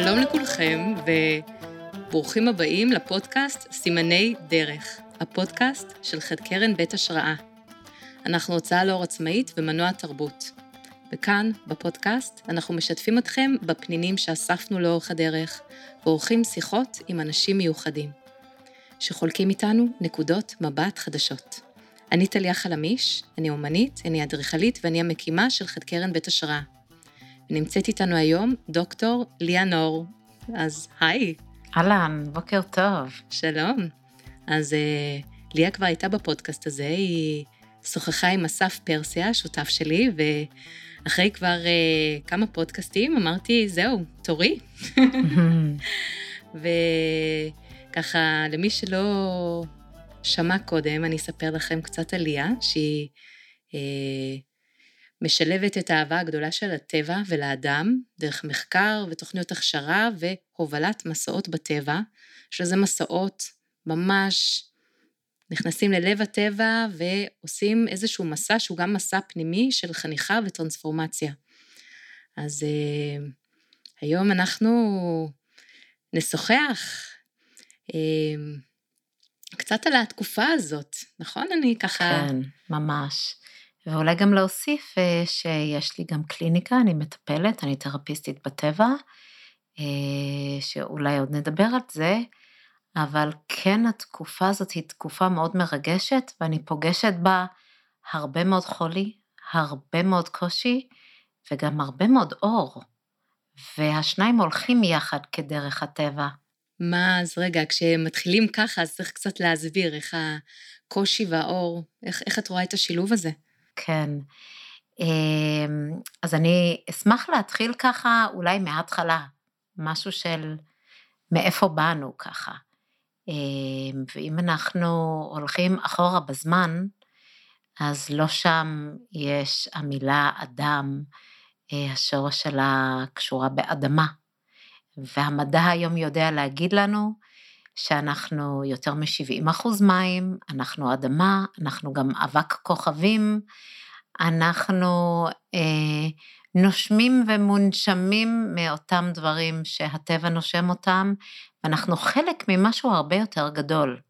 שלום לכולכם וברוכים הבאים לפודקאסט סימני דרך, הפודקאסט של חדקרן בית השראה. אנחנו הוצאה לאור עצמאית ומנוע תרבות. וכאן, בפודקאסט, אנחנו משתפים אתכם בפנינים שאספנו לאורך הדרך ועורכים שיחות עם אנשים מיוחדים, שחולקים איתנו נקודות מבט חדשות. אני טליה חלמיש, אני אומנית, אני אדריכלית ואני המקימה של חדקרן בית השראה. נמצאת איתנו היום דוקטור ליה נאור. אז היי. אהלן, בוקר טוב. שלום. אז ליה כבר הייתה בפודקאסט הזה, היא שוחחה עם אסף פרסיה, שותף שלי, ואחרי כבר כמה פודקאסטים אמרתי, זהו, תורי. וככה, למי שלא שמע קודם, אני אספר לכם קצת על ליה, שהיא משלבת את האהבה הגדולה של הטבע ולאדם, דרך מחקר ותוכניות הכשרה והובלת מסעות בטבע, שזה מסעות ממש נכנסים ללב הטבע ועושים איזשהו מסע שהוא גם מסע פנימי של חניכה וטרנספורמציה. אז היום אנחנו נשוחח קצת על התקופה הזאת, נכון? אני ככה... כן, ממש. ואולי גם להוסיף שיש לי גם קליניקה, אני מטפלת, אני תרפיסטית בטבע, שאולי עוד נדבר על זה, אבל כן התקופה הזאת היא תקופה מאוד מרגשת, ואני פוגשת בה הרבה מאוד חולי, הרבה מאוד קושי, וגם הרבה מאוד אור, והשניים הולכים יחד כדרך הטבע. מה, אז רגע, כשמתחילים ככה, אז צריך קצת להסביר איך הקושי והאור, איך את רואה את השילוב הזה? כן, אז אני אשמח להתחיל ככה אולי מההתחלה, משהו של מאיפה באנו ככה, ואם אנחנו הולכים אחורה בזמן, אז לא שם יש המילה אדם, השורש שלה קשורה באדמה, והמדע היום יודע להגיד לנו שאנחנו יותר מ-70% מים, אנחנו אדמה, אנחנו גם אבק כוכבים, אנחנו נושמים ומונשמים מאותם דברים שהטבע נושם אותם, ואנחנו חלק ממשהו הרבה יותר גדול.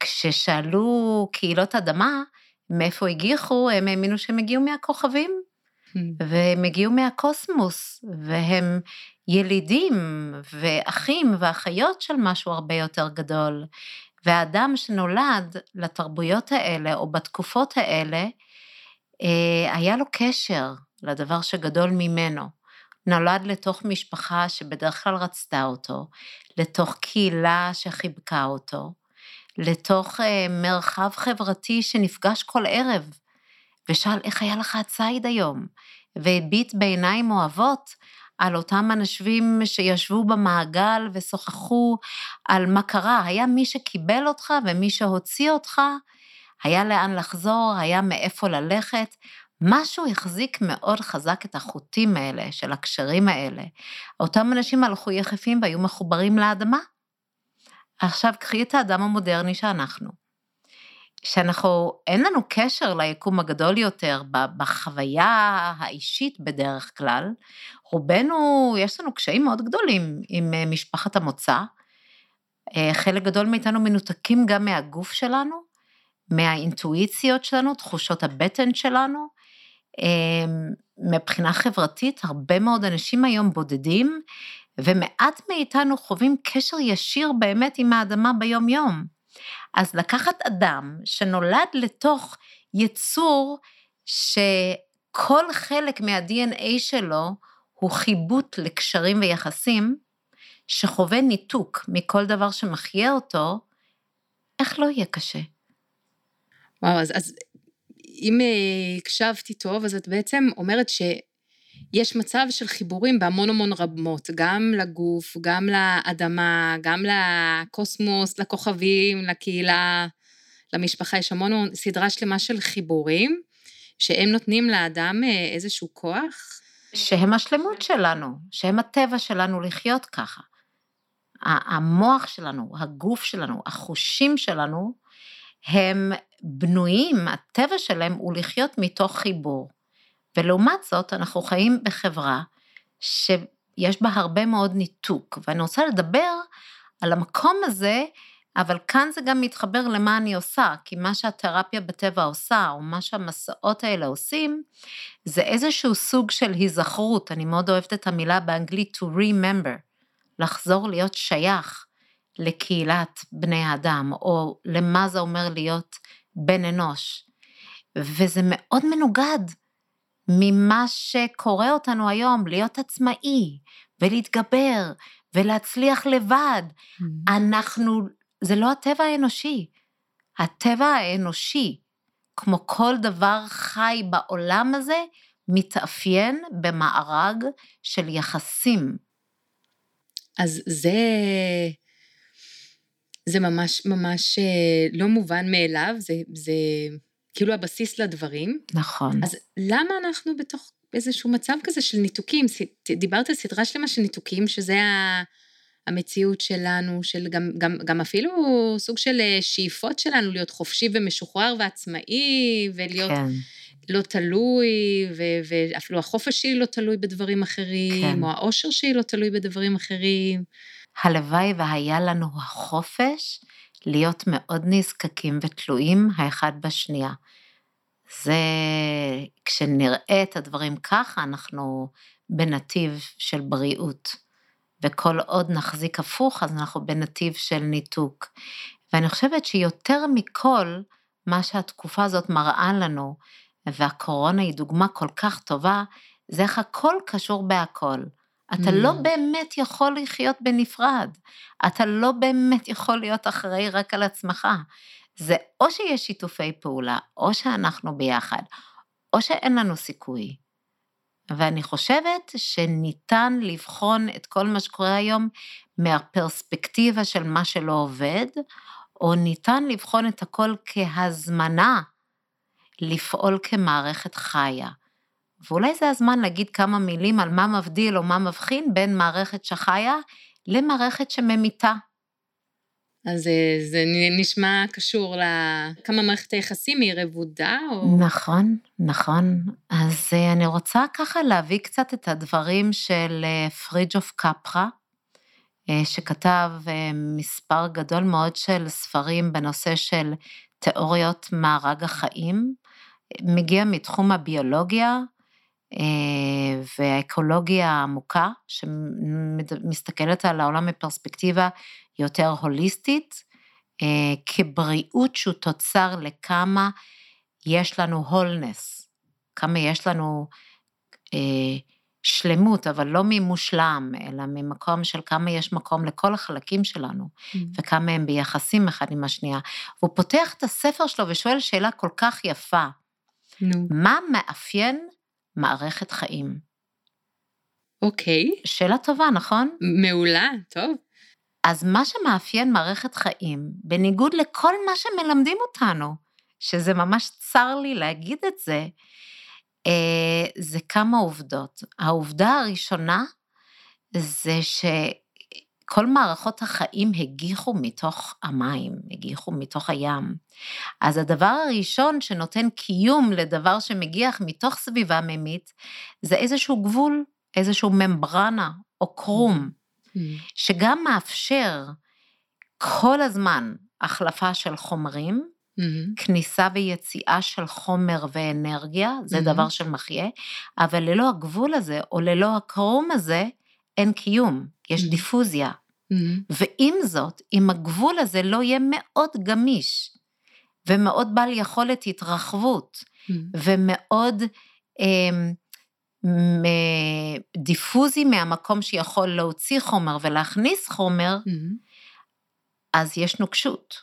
כששאלו קהילות אדמה, מאיפה הגיחו, הם האמינו שהם הגיעו מהכוכבים, והם הגיעו מהקוסמוס, והם ילידים ואחים ואחיות של משהו הרבה יותר גדול, והאדם שנולד לתרבויות האלה או בתקופות האלה, היה לו קשר לדבר שגדול ממנו, נולד לתוך משפחה שבדרך כלל רצתה אותו, לתוך קהילה שחיבקה אותו, לתוך מרחב חברתי שנפגש כל ערב, ושאל איך היה לך הציד היום, והביט בעיניים אוהבות, על אותם אנשים שישבו במעגל ושוחחו על מה קרה, היה מי שקיבל אותך ומי שהוציא אותך, היה לאן לחזור, היה מאיפה ללכת, משהו החזיק מאוד חזק את החוטים האלה, של הקשרים האלה. אותם אנשים הלכו יחפים והיו מחוברים לאדמה. עכשיו קחי את האדם המודרני שאנחנו אין לנו קשר ליקום הגדול יותר, בחוויה האישית בדרך כלל, רובנו, יש לנו קשיים מאוד גדולים עם משפחת המוצא, חלק גדול מאיתנו מנותקים גם מהגוף שלנו, מהאינטואיציות שלנו, תחושות הבטן שלנו, מבחינה חברתית, הרבה מאוד אנשים היום בודדים, ומעט מאיתנו חווים קשר ישיר באמת עם האדמה ביום יום, אז לקחת אדם שנולד לתוך יצור שכל חלק מה-DNA שלו הוא חיבוט לקשרים ויחסים, שחווה ניתוק מכל דבר שמחיה אותו, איך לא יהיה קשה? וואו, אז אם הקשבתי טוב, אז את בעצם אומרת שיש מצב של חיבורים בהמון המון רמות, גם לגוף, גם לאדמה, גם לקוסמוס, לכוכבים, לקהילה, למשפחה, יש המון סדרה שלמה של חיבורים, שהם נותנים לאדם איזשהו כוח. שהם השלמות שלנו, שהם הטבע שלנו לחיות ככה. המוח שלנו, הגוף שלנו, החושים שלנו, הם בנויים, הטבע שלהם הוא לחיות מתוך חיבור. ולעומת זאת, אנחנו חיים בחברה יש בה הרבה מאוד ניתוק, ואני רוצה לדבר על המקום הזה, אבל כאן זה גם מתחבר למה אני עושה, כי מה שהתרפיה בטבע עושה, או מה שהמסעות האלה עושים, זה איזשהו סוג של היזכרות, אני מאוד אוהבת את המילה באנגלית to remember, לחזור להיות שייך לקהילת בני האדם, או למה זה אומר להיות בן אנוש, וזה מאוד מנוגד ממה שקורה אותנו היום, להיות עצמאי, ולהתגבר, ולהצליח לבד, זה לא הטבע האנושי, הטבע האנושי, כמו כל דבר חי בעולם הזה, מתאפיין במארג של יחסים. אז זה ממש ממש לא מובן מאליו, זה כאילו הבסיס לדברים. נכון. אז למה אנחנו בתוך איזשהו מצב כזה של ניתוקים? דיברת על סדרה שלמה של ניתוקים, שזה המציאות שלנו, של גם אפילו סוג של שאיפות שלנו, להיות חופשי ומשוחרר ועצמאי, ולהיות לא תלוי, ואפילו החופש שלי לא תלוי בדברים אחרים, או האושר שלי לא תלוי בדברים אחרים. הלוואי והיה לנו החופש להיות מאוד נזקקים ותלויים האחד בשנייה. זה, כשנראה את הדברים ככה, אנחנו בנתיב של בריאות. וכל עוד נחזיק הפוך, אז אנחנו בנתיב של ניתוק. ואני חושבת שיותר מכל, מה שהתקופה הזאת מראה לנו, והקורונה היא דוגמה כל כך טובה, זה איך הכל קשור בהכל. אתה לא באמת יכול לחיות בנפרד. אתה לא באמת יכול להיות אחראי רק על עצמך. זה או שיש שיתופי פעולה, או שאנחנו ביחד, או שאין לנו סיכוי. ואני חושבת שניתן לבחון את כל מה שקורה היום מהפרספקטיבה של מה שלא עובד, או ניתן לבחון את הכל כהזמנה לפעול כמערכת חיה. ואולי זה הזמן להגיד כמה מילים על מה מבדיל או מה מבחין בין מערכת שחיה למערכת שממיתה. אז זה נשמע קשור לכמה מערכת היחסים היא רבודה? או... נכון, נכון. אז אני רוצה ככה להביא קצת את הדברים של פריג' אוף קפרה, שכתב מספר גדול מאוד של ספרים בנושא של תיאוריות מארג החיים, מגיע מתחום הביולוגיה והאקולוגיה העמוקה, שמסתכלת על העולם מפרספקטיבה יותר הוליסטית, כבריאות שהוא תוצר לכמה יש לנו הולנס, כמה יש לנו שלמות, אבל לא ממושלם, אלא ממקום של כמה יש מקום לכל החלקים שלנו, וכמה הם ביחסים אחד עם השנייה. הוא פותח את הספר שלו ושואל שאלה כל כך יפה, מה מאפיין מערכת חיים? אוקיי. שאלה טובה, נכון? מעולה, טוב. אז מה שמאפיין מערכת חיים, בניגוד לכל מה שמלמדים אותנו, שזה ממש צר לי להגיד את זה, זה כמה עובדות. העובדה הראשונה, זה שכל מערכות החיים הגיחו מתוך המים, הגיחו מתוך הים. אז הדבר הראשון שנותן קיום לדבר שמגיח מתוך סביבה מימית, זה איזשהו גבול, איזשהו ממברנה או קרום, שגם מאפשר כל הזמן החלפה של חומרים, כניסה ויציאה של חומר ואנרגיה, זה דבר של מחיה, אבל ללא הגבול הזה, או ללא הקרום הזה, אין קיום, יש דיפוזיה. ועם זאת, אם הגבול הזה לא יהיה מאוד גמיש, ומאוד בעל יכולת התרחבות, ומאוד... דיפוזי מהמקום שיכול להוציא חומר ולהכניס חומר, אז יש נוקשות,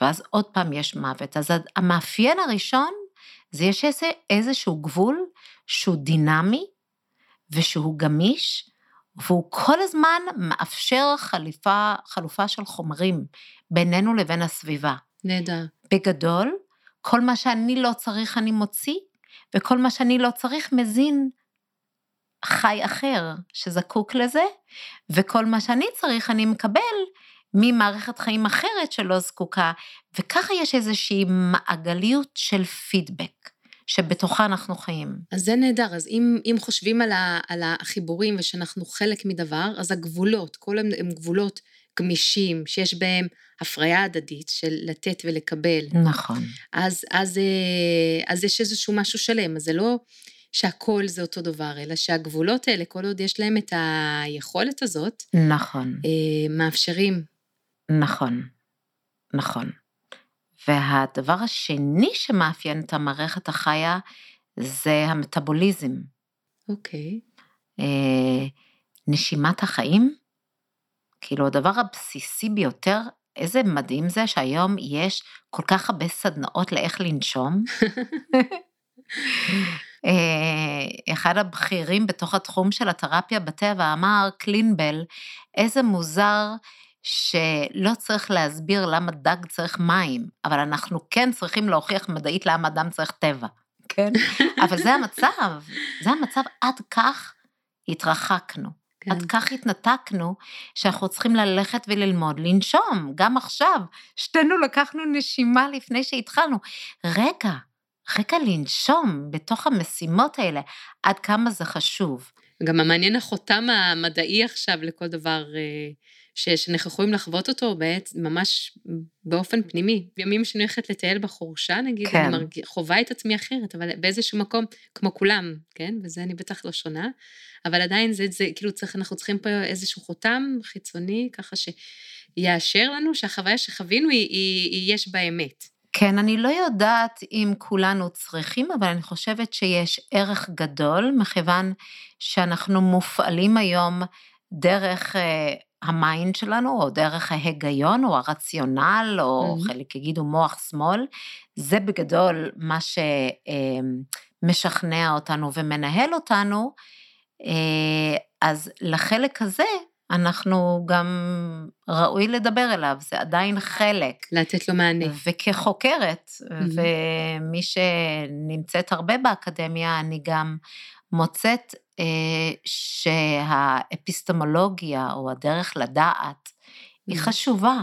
ואז עוד פעם יש מוות. אז המאפיין הראשון, זה יש איזשהו גבול, שהוא דינמי, ושהוא גמיש, והוא כל הזמן מאפשר חלופה של חומרים, בינינו לבין הסביבה. נדע. בגדול, כל מה שאני לא צריך אני מוציא, וכל מה שאני לא צריך מזין, חי אחר שזקוק לזה, וכל מה שאני צריך אני מקבל ממערכת חיים אחרת שלא זקוקה, וככה יש איזושהי מעגליות של פידבק, שבתוכה אנחנו חיים. אז זה נהדר, אז אם חושבים על החיבורים ושאנחנו חלק מדבר, אז הגבולות, כל הם גבולות גמישים, שיש בהם הפריה הדדית של לתת ולקבל. נכון. אז יש איזשהו משהו שלם, אז זה לא שהכל זה אותו דבר, אלא שהגבולות האלה, כל עוד יש להם את היכולת הזאת, נכון. מאפשרים. נכון, נכון. והדבר השני שמאפיין את המערכת החיה, זה המטאבוליזם. אוקיי. נשימת החיים, כאילו הדבר הבסיסי ביותר, איזה מדהים זה שהיום יש כל כך הרבה סדנאות לאיך לנשום. אחד הבכירים בתוך התחום של התרפיה בטבע אמר, קלינבל, איזה מוזר שלא צריך להסביר למה דג צריך מים, אבל אנחנו כן צריכים להוכיח מדעית למה אדם צריך טבע. כן? אבל זה המצב, זה המצב עד כך התרחקנו. כן. עד כך התנתקנו, שאנחנו צריכים ללכת וללמוד, לנשום, גם עכשיו, שתינו לקחנו נשימה לפני שהתחלנו, רגע לנשום, בתוך המשימות האלה, עד כמה זה חשוב. גם המעניין החותם המדעי עכשיו, לכל דבר שאנחנו יכולים לחוות אותו, בעצם ממש באופן פנימי, בימים שאני הולכת לטייל בחורשה, נגיד, כן. אני חווה את עצמי אחרת, אבל באיזשהו מקום, כמו כולם, כן, וזה אני בטח לא שונה, אבל עדיין זה כאילו צריך, אנחנו צריכים פה איזשהו חותם חיצוני, ככה שיאשר לנו שהחוויה שחווינו היא יש באמת. כן, אני לא יודעת אם כולנו צריכים, אבל אני חושבת שיש ערך גדול, מכיוון שאנחנו מופעלים היום דרך המיינד שלנו, או דרך ההיגיון, או הרציונל, או חלק יגידו מוח שמאל, זה בגדול מה שמשכנע אותנו ומנהל אותנו, אז לחלק הזה אנחנו גם ראוי לדבר אליו, זה עדיין חלק. לתת לו מענה. וכחוקרת, ומי שנמצאת הרבה באקדמיה, אני גם מוצאת שהאפיסטמולוגיה, או הדרך לדעת, היא חשובה,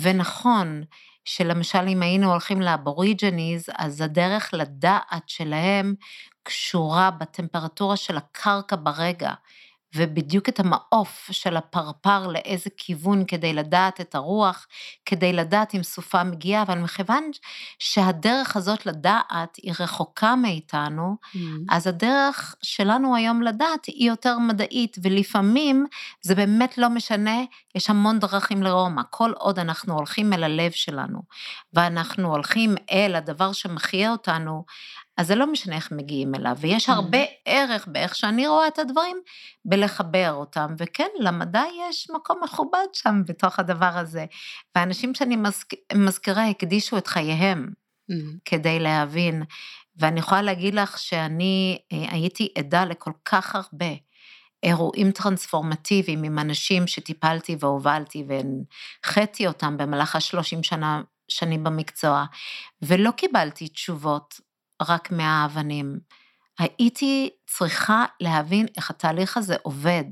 ונכון, שלמשל אם היינו הולכים לאבוריג'ניז, אז הדרך לדעת שלהם קשורה בטמפרטורה של הקרקע ברגע, ובדיוק את המעוף של הפרפר לאיזה כיוון כדי לדעת את הרוח, כדי לדעת אם סופה מגיעה, אבל מכיוון שהדרך הזאת לדעת היא רחוקה מאיתנו, אז הדרך שלנו היום לדעת היא יותר מדעית, ולפעמים זה באמת לא משנה, יש המון דרכים לרומא, כל עוד אנחנו הולכים אל הלב שלנו, ואנחנו הולכים אל הדבר שמחיה אותנו, אז זה לא משנה איך מגיעים אליו, ויש הרבה ערך באיך שאני רואה את הדברים, בלחבר אותם, וכן, למדע יש מקום מכובד שם בתוך הדבר הזה, ואנשים שאני מזכירה הקדישו את חייהם, כדי להבין, ואני יכולה להגיד לך שאני הייתי עדה לכל כך הרבה, אירועים טרנספורמטיביים עם אנשים שטיפלתי והובלתי, והנחיתי אותם במהלך 30 שנים במקצוע, ולא קיבלתי תשובות, רק מהאבנים, הייתי צריכה להבין איך התהליך הזה עובד.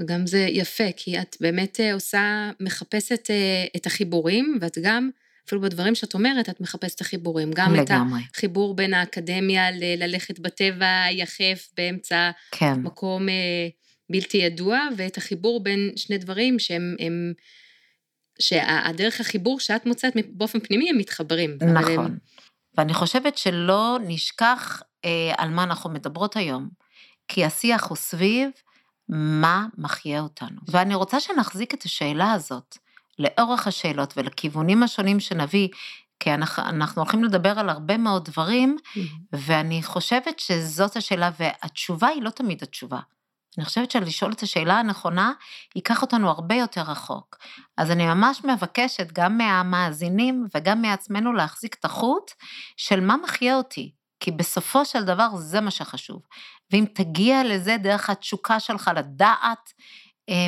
וגם זה יפה, כי את באמת עושה, מחפשת את החיבורים, ואת גם, אפילו בדברים שאת אומרת, את מחפשת את החיבורים, גם לגמרי. את החיבור בין האקדמיה, ללכת בטבע יחף באמצע כן. מקום בלתי ידוע, ואת החיבור בין שני דברים שהם שהדרך החיבור שאת מוצאת באופן פנימי, הם מתחברים. נכון. הם, ואני חושבת שלא נשכח על מה אנחנו מדברות היום, כי השיח הוא סביב מה מחיה אותנו. ואני רוצה שנחזיק את השאלה הזאת, לאורך השאלות ולכיוונים השונים שנביא, כי אנחנו הולכים לדבר על הרבה מאוד דברים, ואני חושבת שזאת השאלה, והתשובה היא לא תמיד התשובה. אני חושבת שלשאול את השאלה הנכונה, ייקח אותנו הרבה יותר רחוק. אז אני ממש מבקשת גם מהמאזינים, וגם מעצמנו להחזיק את החוט, של מה מחיה אותי, כי בסופו של דבר זה מה שחשוב. ואם תגיע לזה דרך התשוקה שלך לדעת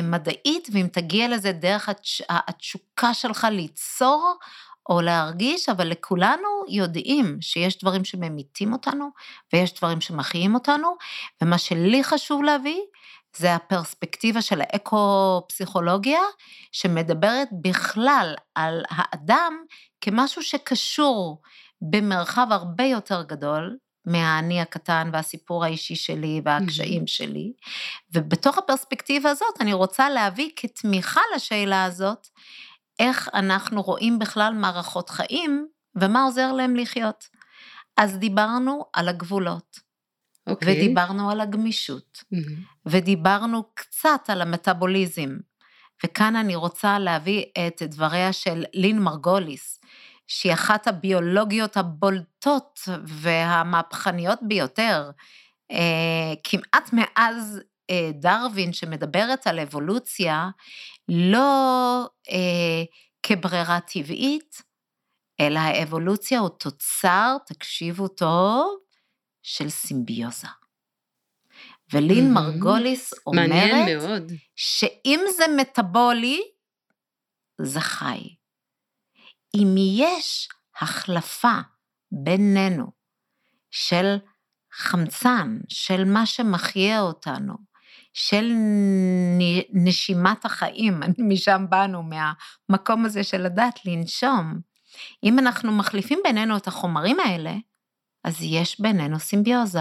מדעית, ואם תגיע לזה דרך התשוקה שלך ליצור, או להרגיש, אבל לכולנו יודעים שיש דברים שממיתים אותנו, ויש דברים שמחיים אותנו, ומה שלי חשוב להביא, זה הפרספקטיבה של האקו-פסיכולוגיה, שמדברת בכלל על האדם, כמשהו שקשור במרחב הרבה יותר גדול, מהאני הקטן והסיפור האישי שלי והקשיים שלי, ובתוך הפרספקטיבה הזאת אני רוצה להביא כתמיכה לשאלה הזאת, איך אנחנו רואים בכלל מערכות חיים, ומה עוזר להם לחיות. אז דיברנו על הגבולות, ודיברנו על הגמישות, ודיברנו קצת על המטאבוליזם, וכאן אני רוצה להביא את דבריה של לין מרגוליס, שהיא אחת הביולוגיות הבולטות והמהפכניות ביותר, כמעט מאז דרווין שמדברת על אבולוציה, לא כברירה טבעית, אלא האבולוציה הוא תוצר, תקשיבו טוב, של סימביוזה. ולין מרגוליס אומרת, שאם זה מטאבולי, זה חי. אם יש החלפה בינינו של חמצן, של מה שמחיה אותנו, של נשימת החיים, משם באנו מהמקום הזה של הדת לנשום, אם אנחנו מחליפים בינינו את החומרים האלה, אז יש בינינו סימביוזה,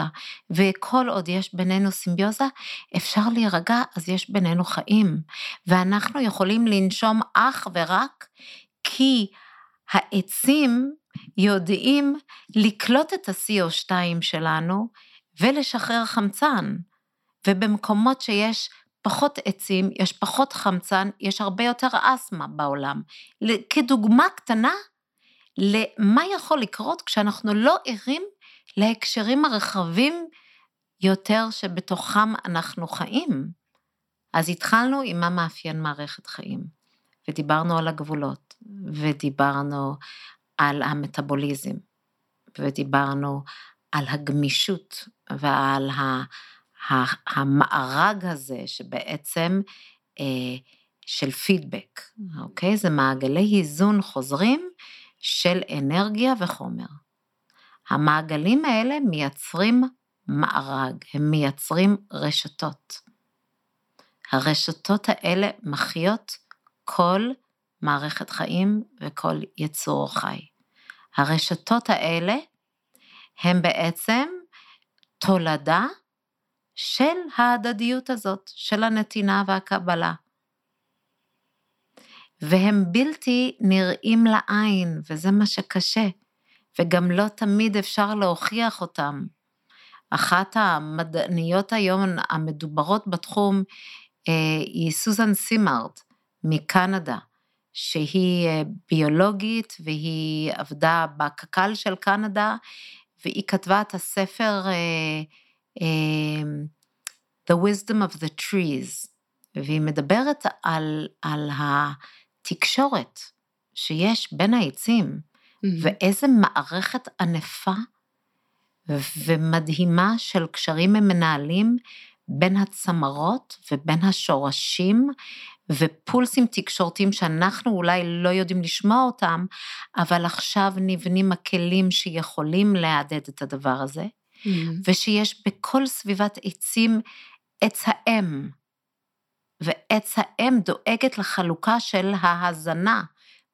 וכל עוד יש בינינו סימביוזה, אפשר להירגע, אז יש בינינו חיים, ואנחנו יכולים לנשום אך ורק, כי העצים יודעים לקלוט את ה-CO2 שלנו, ולשחרר חמצן, ובמקומות שיש פחות עצים, יש פחות חמצן, יש הרבה יותר אסמה בעולם. כדוגמה קטנה, למה יכול לקרות כשאנחנו לא ערים להקשרים הרחבים יותר שבתוכם אנחנו חיים? אז התחלנו עם מה מאפיין מערכת חיים, ודיברנו על הגבולות, ודיברנו על המטאבוליזם, ודיברנו על הגמישות, ועל המארג הזה שבעצם של פידבק, אוקיי? זה מעגלי היזון חוזרים, של אנרגיה וחומר. המעגלים האלה מייצרים מארג, הם מייצרים רשתות. הרשתות האלה מחיות כל מערכת חיים וכל יצור חי. הרשתות האלה הם בעצם תולדה של ההדדיות הזאת, של הנתינה והקבלה. והם בלתי נראים לעין, וזה מה שקשה, וגם לא תמיד אפשר להוכיח אותם. אחת המדעניות היום המדוברות בתחום, היא סוזן סימארד, מקנדה, שהיא ביולוגית, והיא עבדה בקק"ל של קנדה, והיא כתבה את הספר, The Wisdom of the Trees, והיא מדברת על התקשורת שיש בין העצים, ואיזה מערכת ענפה ומדהימה של קשרים מנהלים בין הצמרות ובין השורשים, ופולסים תקשורתיים שאנחנו אולי לא יודעים לשמוע אותם, אבל עכשיו נבנים הכלים שיכולים להדד את הדבר הזה, ושיש בכל סביבת עצים עץ האם, ועץ האם דואגת לחלוקה של ההזנה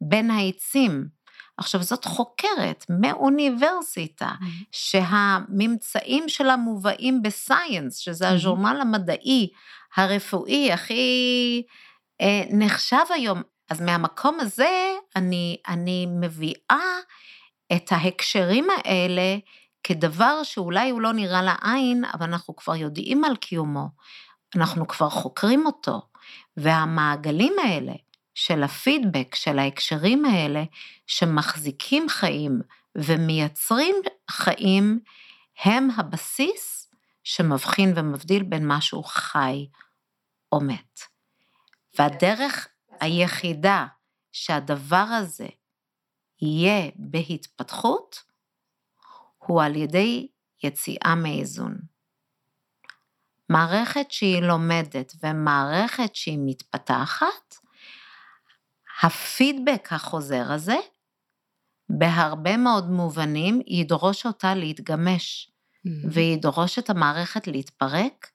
בין העצים. עכשיו זאת חוקרת מאוניברסיטה, שהממצאים שלה מובאים בסייאנס, שזה הז'ורנל המדעי הרפואי הכי נחשב היום. אז מהמקום הזה אני מביאה את ההקשרים האלה כדבר שאולי הוא לא נראה לעין, אבל אנחנו כבר יודעים על קיומו. אנחנו כבר חוקרים אותו, והמעגלים האלה של הפידבק, של ההקשרים האלה, שמחזיקים חיים ומייצרים חיים, הם הבסיס שמבחין ומבדיל בין משהו חי או מת. והדרך היחידה שהדבר הזה יהיה בהתפתחות, הוא על ידי יציאה מאיזון. מערכת שהיא לומדת ומערכת שהיא מתפתחת, הפידבק החוזר הזה, בהרבה מאוד מובנים, ידרוש אותה להתגמש, וידרוש את המערכת להתפרק,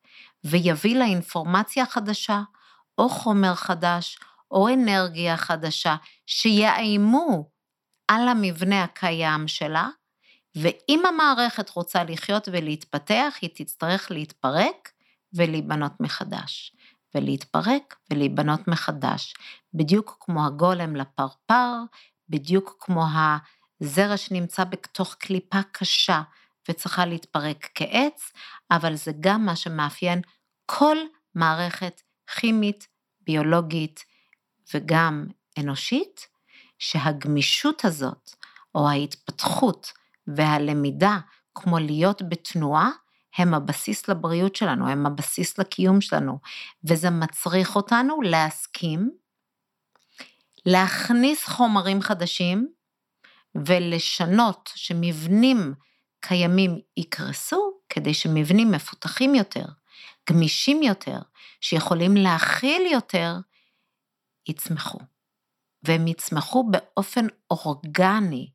ויביא לה אינפורמציה חדשה, או חומר חדש, או אנרגיה חדשה, שיאיימו על המבנה הקיים שלה, ואם המערכת רוצה לחיות ולהתפתח, היא תצטרך להתפרק ולהיבנות מחדש. ולהתפרק ולהיבנות מחדש. בדיוק כמו הגולם לפרפר, בדיוק כמו הזרע שנמצא בתוך קליפה קשה, וצריכה להתפרק כעץ, אבל זה גם מה שמאפיין כל מערכת כימית, ביולוגית וגם אנושית, שהגמישות הזאת, או ההתפתחות והלמידה, כמו להיות בתנועה, הם הבסיס לבריאות שלנו, הם הבסיס לקיום שלנו, וזה מצריך אותנו להסכים, להכניס חומרים חדשים, ולשנות שמבנים קיימים יקרסו, כדי שמבנים מפותחים יותר, גמישים יותר, שיכולים להכיל יותר, יצמחו. והם יצמחו באופן אורגני,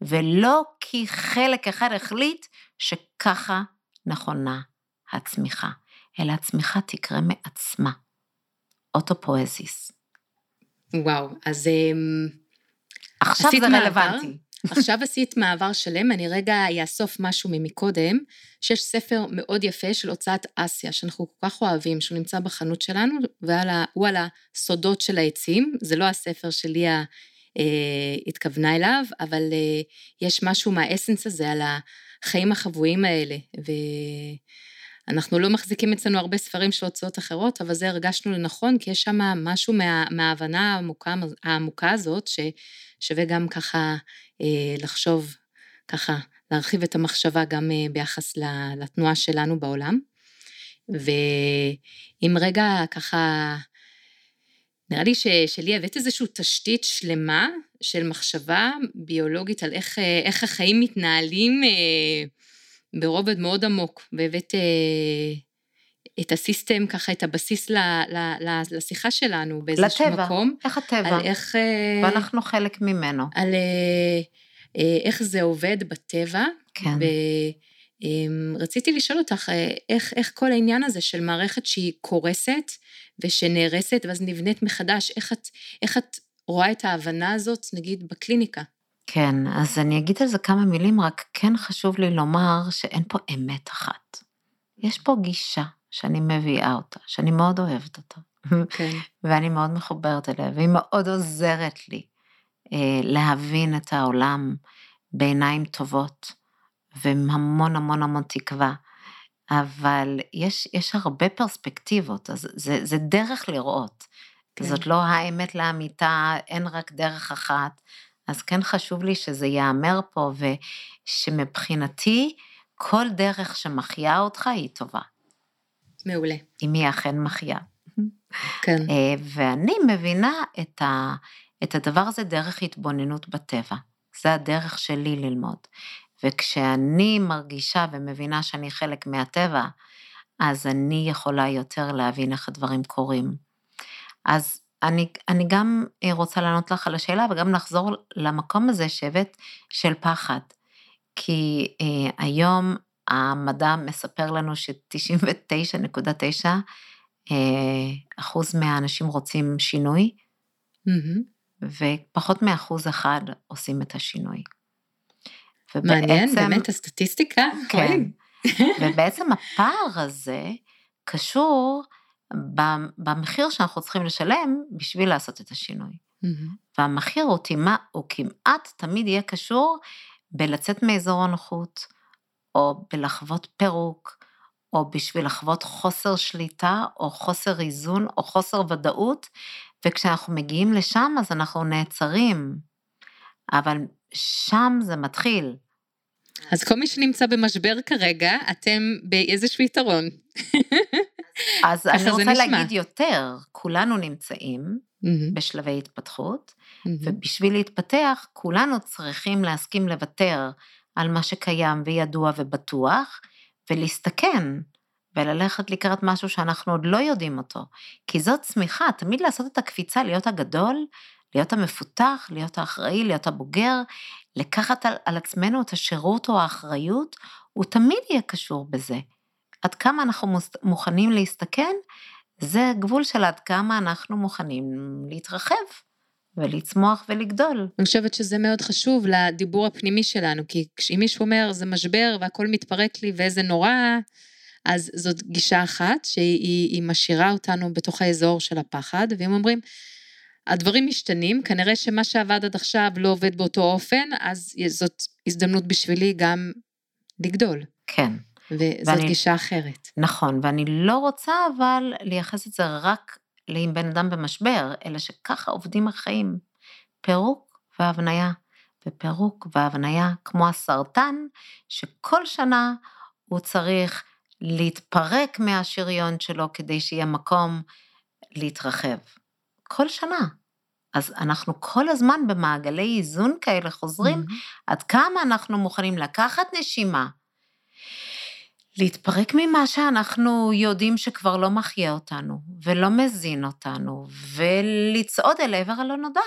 ולא כי חלק אחד החליט שככה נכונה הצמיחה, אלא הצמיחה תקרה מעצמה. אוטופואזיס. וואו, אז עכשיו זה רלוונטי. עכשיו עשית מעבר שלם, אני רגע אאסוף משהו ממקודם, שיש ספר מאוד יפה של הוצאת אסיה, שאנחנו כל כך אוהבים, שהוא נמצא בחנות שלנו, והוא על הסודות של העצים, זה לא הספר שלי התכוונה אליו, אבל יש משהו מהאסנס הזה על החיים החבויים האלה, ואנחנו לא מחזיקים אצלנו הרבה ספרים של הוצאות אחרות, אבל זה הרגשנו לנכון, כי יש שם משהו מההבנה העמוקה הזאת, ששווה גם ככה לחשוב, ככה להרחיב את המחשבה גם ביחס לתנועה שלנו בעולם, ואם רגע ככה, נראה לי שלי הבאת איזושהי תשתית שלמה של מחשבה ביולוגית על איך החיים מתנהלים ברובד מאוד עמוק, והבאת את הסיסטם, ככה את הבסיס לשיחה שלנו באיזשהו מקום. איך הטבע, ואנחנו חלק ממנו. על איך זה עובד בטבע. כן. רציתי לשאול אותך, איך כל העניין הזה של מערכת שהיא קורסת, ושנהרסת, ואז נבנית מחדש, איך את רואה את ההבנה הזאת, נגיד, בקליניקה? כן, אז אני אגיד על זה כמה מילים, רק כן חשוב לי לומר שאין פה אמת אחת. יש פה גישה שאני מביאה אותה, שאני מאוד אוהבת אותה, כן. ואני מאוד מחוברת אליה, והיא מאוד עוזרת לי להבין את העולם בעיניים טובות, והמון המון המון תקווה, אבל יש הרבה פרספקטיבות, אז זה דרך לראות, כן. זאת לא האמת לאמיתה, אין רק דרך אחת, אז כן חשוב לי שזה יאמר פה, ושמבחינתי כל דרך שמחיה אותך היא טובה. מעולה. אם היא אכן מחיה. כן. ואני מבינה את הדבר הזה דרך התבוננות בטבע, זה הדרך שלי ללמוד. וכשאני מרגישה ומבינה שאני חלק מהטבע, אז אני יכולה יותר להבין איך הדברים קורים. אז אני גם רוצה לענות לך על השאלה, וגם נחזור למקום הזה שבט של פחד, כי היום המדע מספר לנו ש99.9 אחוז מהאנשים רוצים שינוי, ופחות מאחוז אחד עושים את השינוי. מעניין, באמת הסטטיסטיקה. כן, ובעצם הפער הזה קשור במחיר שאנחנו צריכים לשלם בשביל לעשות את השינוי. והמחיר הוא כמעט תמיד יהיה קשור בלצאת מאזור הנוחות, או בלחוות פירוק, או בשביל לחוות חוסר שליטה, או חוסר איזון, או חוסר ודאות, וכשאנחנו מגיעים לשם אז אנחנו נעצרים, אבל שם זה מתחיל. אז כל מי שנמצא במשבר כרגע, אתם באיזשהו יתרון. אז אני רוצה להגיד יותר, כולנו נמצאים בשלבי התפתחות, ובשביל להתפתח, כולנו צריכים להסכים לוותר על מה שקיים וידוע ובטוח, ולהסתכן, וללכת לקראת משהו שאנחנו עוד לא יודעים אותו, כי זאת צמיחה, תמיד לעשות את הקפיצה, להיות הגדול, להיות המפותח, להיות האחראי, להיות הבוגר, לקחת על עצמנו את השירות או האחריות, הוא תמיד יהיה קשור בזה. עד כמה אנחנו מוכנים להסתכן, זה גבול של עד כמה אנחנו מוכנים להתרחב, ולצמוח ולגדול. אני חושבת שזה מאוד חשוב לדיבור הפנימי שלנו, כי אם מישהו אומר זה משבר והכל מתפרק לי ואיזה נורא, אז זאת גישה אחת שהיא משאירה אותנו בתוך האזור של הפחד, ואם אומרים, הדברים משתנים, כנראה שמה שעבד עד עכשיו לא עובד באותו אופן, אז זאת הזדמנות בשבילי גם לגדול. כן. וזאת גישה אחרת. נכון, ואני לא רוצה אבל לייחס את זה רק לאם בן אדם במשבר, אלא שככה עובדים החיים. פירוק והבניה, ופירוק והבניה, כמו הסרטן, שכל שנה הוא צריך להתפרק מהשריון שלו, כדי שיהיה מקום להתרחב. כל שנה. אז אנחנו כל הזמן במעגלי איזון כאלה חוזרים, עד כמה אנחנו מוכנים לקחת נשימה, להתפרק ממה שאנחנו יודעים שכבר לא מחיה אותנו, ולא מזין אותנו, ולצעוד אל עבר הלא נודע,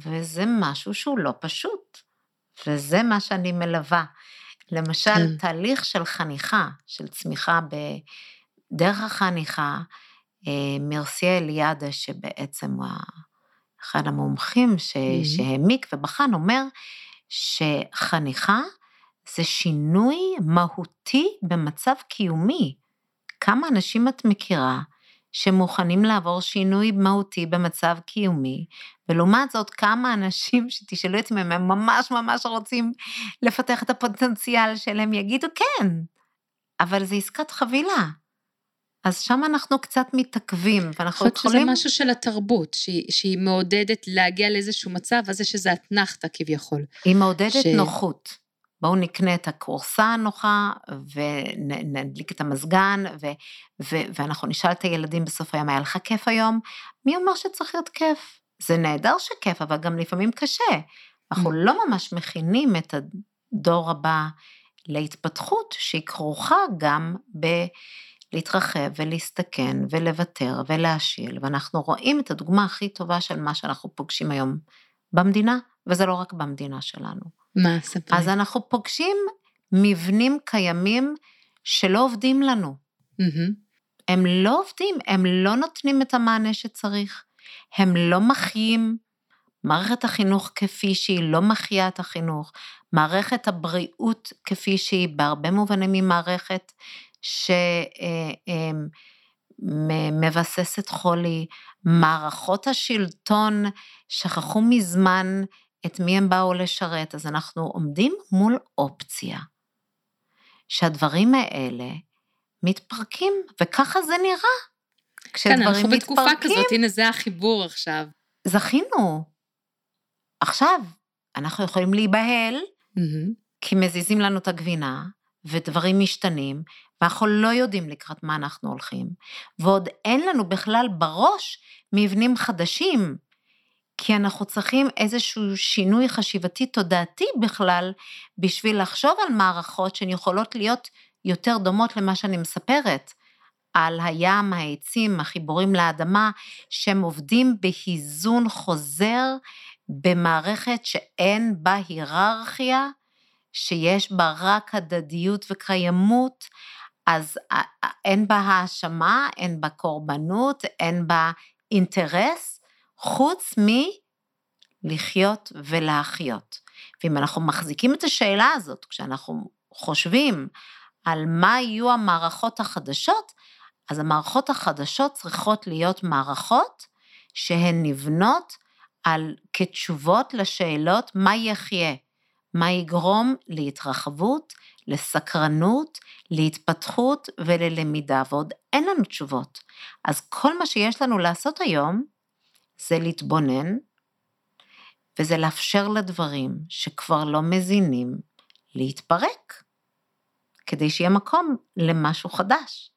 וזה משהו שהוא לא פשוט, וזה מה שאני מלווה. למשל, תהליך של חניכה, של צמיחה בדרך החניכה, מרסיה אליאדה, שבעצם הוא אחד המומחים שהעמיק ובחן, אומר שחניכה, זה שינוי מהותי במצב קיומי. כמה אנשים את מכירה שמוכנים לעבור שינוי מהותי במצב קיומי, ולעומת זאת כמה אנשים שתשאלו את מהם, הם ממש ממש רוצים לפתח את הפוטנציאל שלהם, יגידו כן, אבל זה עסקת חבילה. אז שם אנחנו קצת מתעכבים, ואנחנו יכולים... שזה משהו של התרבות, שהיא מעודדת להגיע לאיזשהו מצב, אז זה שזה התנחת כביכול. היא מעודדת נוחות. בואו נקנה את הקורסה הנוחה, ונדליק את המזגן, ואנחנו נשאל את הילדים בסוף היום, היה לך כיף היום? מי אומר שצריך להיות כיף? זה נהדר שכיף, אבל גם לפעמים קשה. אנחנו לא ממש מכינים את הדור הבא להתפתחות, שהיא כרוכה גם להתרחב ולהסתכן, ולוותר ולהשיל, ואנחנו רואים את הדוגמה הכי טובה של מה שאנחנו פוגשים היום במדינה, וזה לא רק במדינה שלנו. מה, ספרי. אז אנחנו פוגשים מבנים קיימים שלא עובדים לנו. הם לא עובדים, הם לא נותנים את המענה שצריך, הם לא מחיים, מערכת החינוך כפי שהיא לא מחיה את החינוך, מערכת הבריאות כפי שהיא בהרבה מובנים היא מערכת שמבססת חולי, מערכות השלטון שכחו מזמן את מי הם באו לשרת, אז אנחנו עומדים מול אופציה, שהדברים האלה מתפרקים, וככה זה נראה. כן, אנחנו בתקופה כזאת, הנה זה החיבור עכשיו. זכינו. עכשיו, אנחנו יכולים להיבהל, כי מזיזים לנו את הגבינה, ודברים משתנים, ואנחנו לא יודעים לקראת מה אנחנו הולכים, ועוד אין לנו בכלל בראש מבנים חדשים, כי אנחנו צריכים איזשהו שינוי חשיבתי תודעתי בכלל, בשביל לחשוב על מערכות שהן יכולות להיות יותר דומות למה שאני מספרת, על הים, העצים, החיבורים לאדמה, שהם עובדים בהיזון חוזר, במערכת שאין בה היררכיה, שיש בה רק הדדיות וקיימות, אז אין בה האשמה, אין בה קורבנות, אין בה אינטרס, חוץ מלחיות ולהחיות. ואם אנחנו מחזיקים את השאלה הזאת, כשאנחנו חושבים על מה יהיו המערכות החדשות, אז המערכות החדשות צריכות להיות מערכות שהן נבנות כתשובות לשאלות מה יחיה, מה יגרום להתרחבות, לסקרנות, להתפתחות וללמידה, ועוד אין לנו תשובות. אז כל מה שיש לנו לעשות היום, זה להתבונן, וזה לאפשר לדברים שכבר לא מזינים להתפרק, כדי שיהיה מקום למשהו חדש.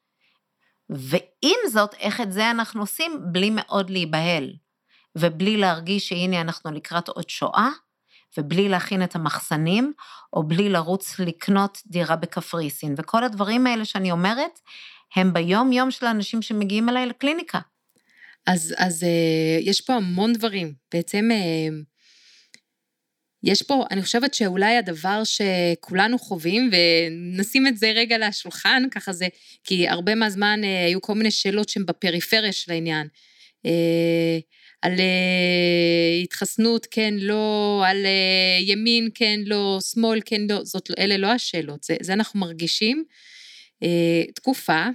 ועם זאת, איך את זה אנחנו עושים? בלי מאוד להיבהל, ובלי להרגיש שהנה אנחנו לקראת עוד שואה, ובלי להכין את המחסנים, או בלי לרוץ לקנות דירה בקפריסין. וכל הדברים האלה שאני אומרת, הם ביום יום של האנשים שמגיעים אליי לקליניקה. אז יש פה המון דברים, בעצם יש פה, אני חושבת שאולי הדבר שכולנו חווים, ונשים את זה רגע לשולחן, ככה זה, כי הרבה מהזמן היו כל מיני שאלות שהן בפריפריה של העניין, על התחסנות, כן, לא, על ימין, כן, לא, שמאל, כן, לא, אלה לא השאלות, זה אנחנו מרגישים תקופה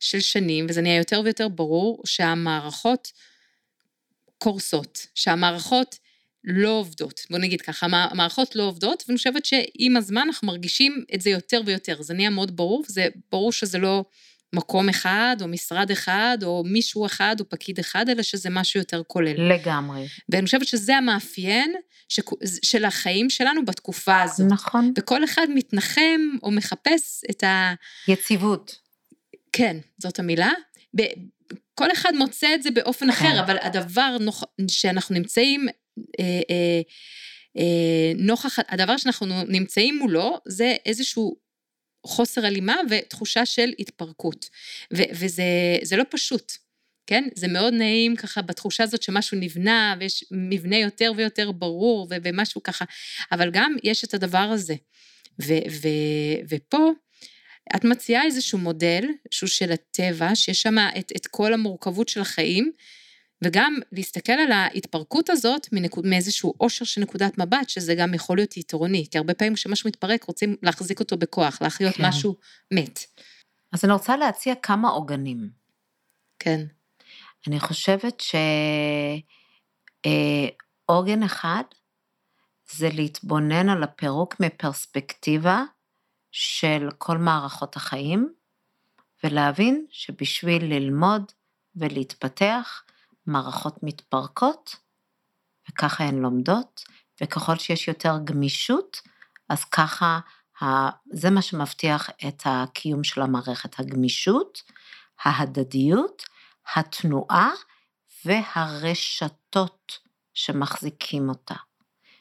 של שנים, וזה נהיה יותר ויותר ברור שהמערכות קורסות, שהמערכות לא עובדות, בוא נגיד ככה, המערכות לא עובדות, ואני חושבת שעם הזמן אנחנו מרגישים את זה יותר ויותר, זה נהיה מאוד ברור, וזה ברור שזה לא מקום אחד, או משרד אחד, או מישהו אחד, או פקיד אחד, אלא שזה משהו יותר כולל. לגמרי. ואני חושבת שזה המאפיין של החיים שלנו בתקופה הזאת. נכון. וכל אחד מתנחם או מחפש את ה... יציבות. כן, זאת המילה. כל אחד מוצא את זה באופן אחר, אבל הדבר שאנחנו נמצאים... נוכח, הדבר שאנחנו נמצאים מולו, זה איזשהו חוסר הלימה ותחושה של התפרקות, וזה לא פשוט, כן? זה מאוד נעים ככה בתחושה הזאת שמשהו נבנה, ויש מבנה יותר ויותר ברור, ומשהו ככה, אבל גם יש את הדבר הזה, ופה את מציעה איזשהו מודל, שהוא של הטבע, שיש שם את כל המורכבות של החיים, וגם להסתכל על ההתפרקות הזאת מאיזשהו אושר של נקודת מבט, שזה גם יכול להיות יתרוני, כי הרבה פעמים כשמשהו מתפרק רוצים להחזיק אותו בכוח, להחיות כן. משהו מת. אז אני רוצה להציע כמה עוגנים. כן. אני חושבת שעוגן אחד, זה להתבונן על הפירוק מפרספקטיבה של כל מערכות החיים, ולהבין שבשביל ללמוד ולהתפתח, מערכות מתפרקות, וככה הן לומדות, וככל שיש יותר גמישות, אז ככה, זה מה שמבטיח את הקיום של המערכת, הגמישות, ההדדיות, התנועה, והרשתות שמחזיקים אותה,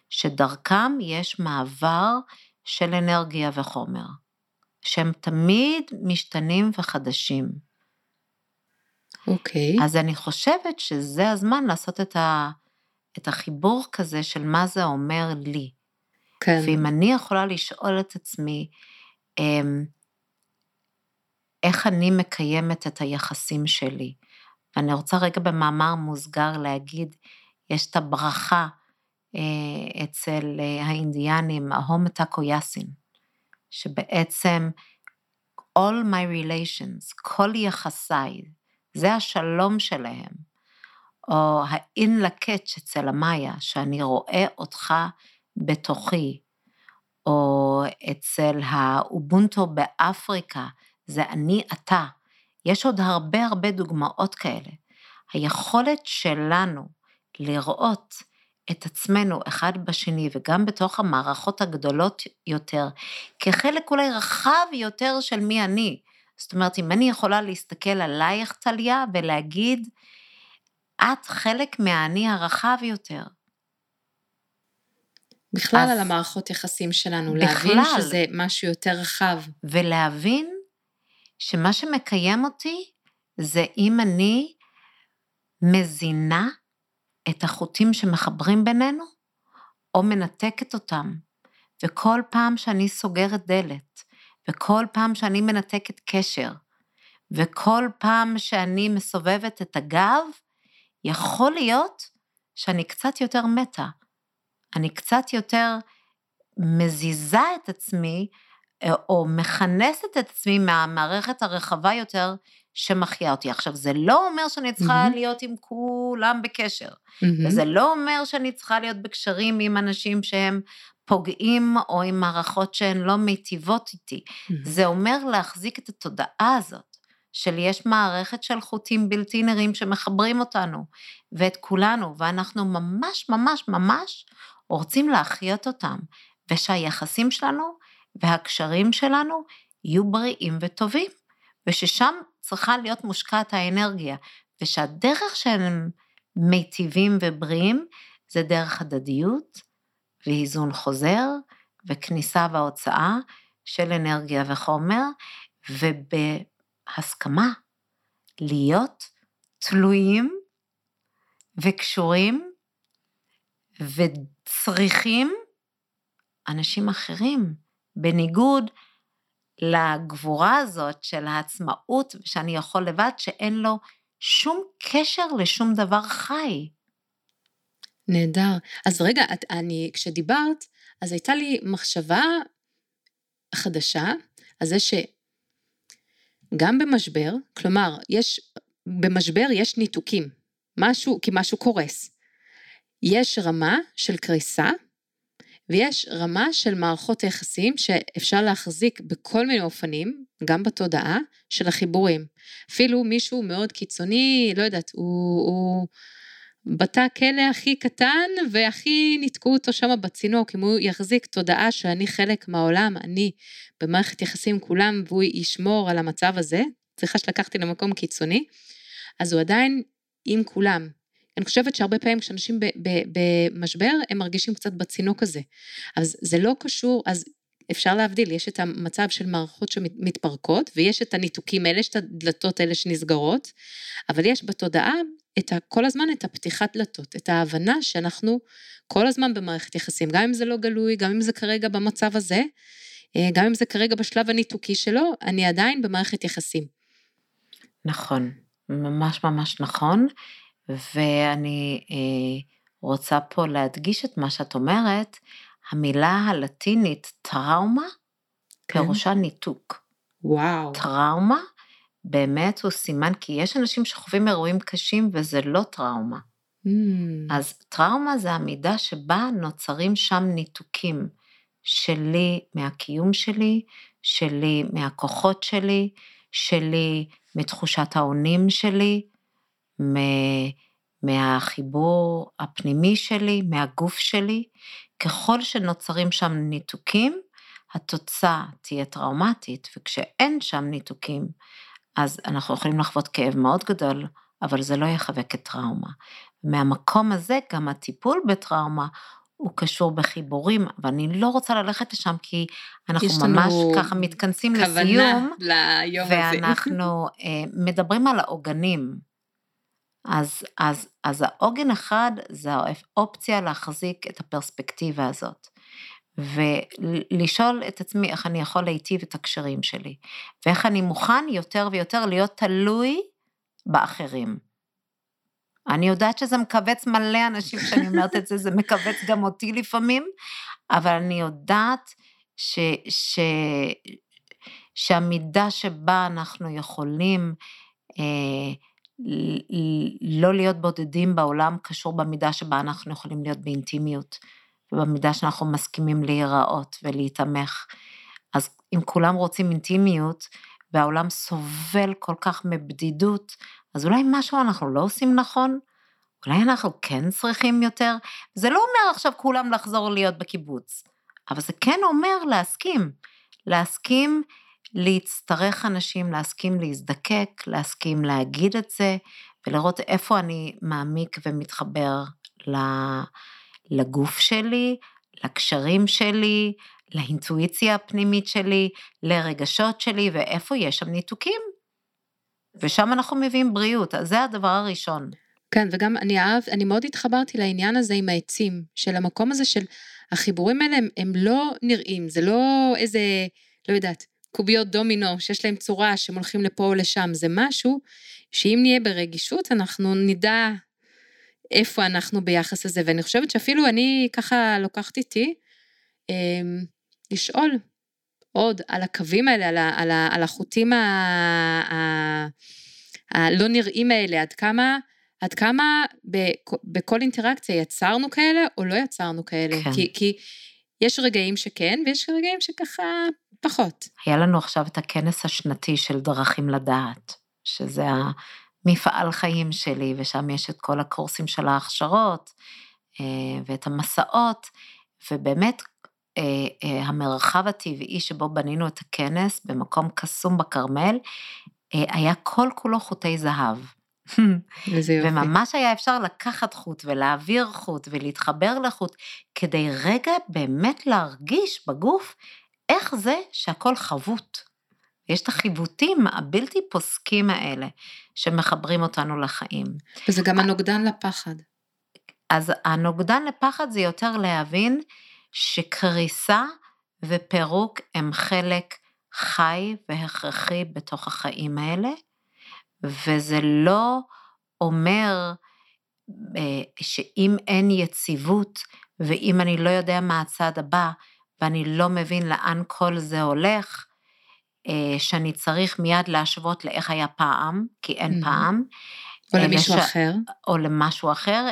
שדרכם יש מעבר של אנרגיה וחומר, שהם תמיד משתנים וחדשים. אוקיי. אז אני חושבת שזה הזמן לעשות את החיבור כזה של מה זה אומר לי. כן. ואם אני יכולה לשאול את עצמי, איך אני מקיימת את היחסים שלי? ואני רוצה רגע במאמר מוסגר להגיד, יש את הברכה אצל האינדיאנים, אהום תקו יסין, שבעצם all my relations, כל יחסיי, זה השלום שלהם, או האין לקץ' אצל המאיה, שאני רואה אותך בתוכי, או אצל האובונטו באפריקה, זה אני אתה. יש עוד הרבה הרבה דוגמאות כאלה. היכולת שלנו לראות את עצמנו אחד בשני, וגם בתוך המערכות הגדולות יותר, כחלק אולי רחב יותר של מי אני, זאת אומרת, אם אני יכולה להסתכל עלייך, טליה, ולהגיד, את חלק מהאני הרחב יותר. בכלל על המערכות יחסים שלנו, להבין שזה משהו יותר רחב. ולהבין שמה שמקיים אותי, זה אם אני מזינה את החוטים שמחברים בינינו, או מנתקת אותם, וכל פעם שאני סוגרת דלת, וכל פעם שאני מנתקת קשר, וכל פעם שאני מסובבת את הגב, יכול להיות שאני קצת יותר מתה. אני קצת יותר מזיזה את עצמי, או מכנסת את עצמי מהמערכת הרחבה יותר שמחיה אותי. עכשיו, זה לא אומר שאני צריכה להיות עם כולם בקשר, וזה לא אומר שאני צריכה להיות בקשרים עם אנשים שהם פוגעים או עם מערכות שהן לא מיטיבות איתי. זה אומר להחזיק את התודעה הזאת, של יש מערכת של חוטים בלתי נראים שמחברים אותנו, ואת כולנו, ואנחנו ממש ממש ממש רוצים להחיות אותם, ושהיחסים שלנו והקשרים שלנו יהיו בריאים וטובים, וששם צריכה להיות מושקעת האנרגיה, ושהדרך שהם מיטיבים ובריאים, זה דרך הדדיות, והיזון חוזר, וכניסה וההוצאה של אנרגיה וחומר, ובהסכמה להיות תלויים וקשורים וצריכים אנשים אחרים, בניגוד לגבורה הזאת של העצמאות, שאני יכול לבד, שאין לו שום קשר לשום דבר חי. נהדר. אז רגע, כשדיברת, אז הייתה לי מחשבה חדשה, אז זה שגם במשבר, כלומר, במשבר יש ניתוקים, משהו, כי משהו קורס. יש רמה של קריסה, ויש רמה של מערכות היחסים שאפשר להחזיק בכל מיני אופנים, גם בתודעה של החיבורים. אפילו מישהו מאוד קיצוני, לא יודעת, הוא בתא כלא הכי קטן, והכי ניתקו אותו שם בצינוק, אם הוא יחזיק תודעה שאני חלק מהעולם, אני במערכת יחסים כולם, והוא ישמור על המצב הזה, צריכה שלקחתי למקום קיצוני, אז הוא עדיין עם כולם. אני חושבת שהרבה פעמים כשאנשים במשבר, הם מרגישים קצת בצינוק הזה. אז זה לא קשור, אז אפשר להבדיל, יש את המצב של מערכות שמתפרקות, ויש את הניתוקים האלה, יש את הדלתות האלה שנסגרות, אבל יש בתודעה כל הזמן את הפתיחת דלתות, את ההבנה שאנחנו כל הזמן במערכת יחסים, גם אם זה לא גלוי, גם אם זה כרגע במצב הזה, גם אם זה כרגע בשלב הניתוקי שלו, אני עדיין במערכת יחסים. נכון, ממש ממש נכון, ואני רוצה פה להדגיש את מה שאת אומרת, המילה הלטינית טראומה, כן. פירושה ניתוק. וואו. טראומה, באמת הוא סימן, כי יש אנשים שחווים אירועים קשים, וזה לא טראומה. אז טראומה זה המידה שבה נוצרים שם ניתוקים, שלי מהקיום שלי, שלי מהכוחות שלי, שלי מתחושת האונים שלי, מהחיבור הפנימי שלי, מהגוף שלי, ככל שנוצרים שם ניתוקים, התוצאה תהיה טראומטית, וכשאין שם ניתוקים, אז אנחנו יכולים לחוות כאב מאוד גדול, אבל זה לא יחווה כטראומה. מהמקום הזה, גם הטיפול בטראומה, הוא קשור בחיבורים, אבל אני לא רוצה ללכת לשם, כי אנחנו ממש ככה מתכנסים לסיום, ואנחנו מדברים על העוגנים, אז העוגן אחד זה האופציה להחזיק את הפרספקטיבה הזאת, ולשאול את עצמי איך אני יכול להיטיב את הקשרים שלי, ואיך אני מוכן יותר ויותר להיות תלוי באחרים. אני יודעת שזה מקבץ מלא אנשים שאני אומרת את זה, זה מקבץ גם אותי לפעמים, אבל אני יודעת שהמידה שבה אנחנו יכולים לא להיות בודדים בעולם קשור במידה שבה אנחנו יכולים להיות באינטימיות, ובמידה שאנחנו מסכימים להיראות ולהתאמך. אז אם כולם רוצים אינטימיות, והעולם סובל כל כך מבדידות, אז אולי משהו אנחנו לא עושים נכון, אולי אנחנו כן צריכים יותר, זה לא אומר עכשיו כולם לחזור להיות בקיבוץ, אבל זה כן אומר להסכים, להסכים להצטרך אנשים, להסכים להזדקק, להסכים להגיד את זה, ולראות איפה אני מעמיק ומתחבר לגוף שלי, לקשרים שלי, לאינטואיציה הפנימית שלי, לרגשות שלי, ואיפה יש שם ניתוקים. ושם אנחנו מביאים בריאות, אז זה הדבר הראשון. כן, וגם אני מאוד התחברתי לעניין הזה עם העצים, של המקום הזה של החיבורים האלה, הם לא נראים, זה לא איזה, לא יודעת, קוביות דומינו, שיש להם צורה, שהם הולכים לפה או לשם, זה משהו שאם נהיה ברגישות, אנחנו נדע איפה אנחנו ביחס הזה, ואני חושבת שאפילו אני ככה לוקחת איתי, לשאול עוד על הקווים האלה, על החוטים הלא נראים האלה, עד כמה בכל אינטראקציה יצרנו כאלה, או לא יצרנו כאלה, כי יש רגעים שכן, ויש רגעים שככה פחות. היה לנו עכשיו את הכנס השנתי של דרכים לדעת, שזה המפעל חיים שלי, ושם יש את כל הקורסים של ההכשרות, ואת המסעות, ובאמת המרחב הטבעי שבו בנינו את הכנס, במקום קסום בקרמל, היה כל כולו חוטי זהב. וממש היה אפשר לקחת חוט ולהעביר חוט ולהתחבר לחוט, כדי רגע באמת להרגיש בגוף איך זה שהכל חבוט. יש את החיבוטים הבלתי פוסקים האלה שמחברים אותנו לחיים. וזה גם הנוגדן לפחד. אז הנוגדן לפחד זה יותר להבין שקריסה ופירוק הם חלק חי והכרחי בתוך החיים האלה, וזה לא אומר שאם אין יציבות, ואם אני לא יודע מה הצעד הבא, ואני לא מבין לאן כל זה הולך, שאני צריך מיד להשוות לאיך היה פעם, כי אין פעם. או למישהו אחר. או למשהו אחר,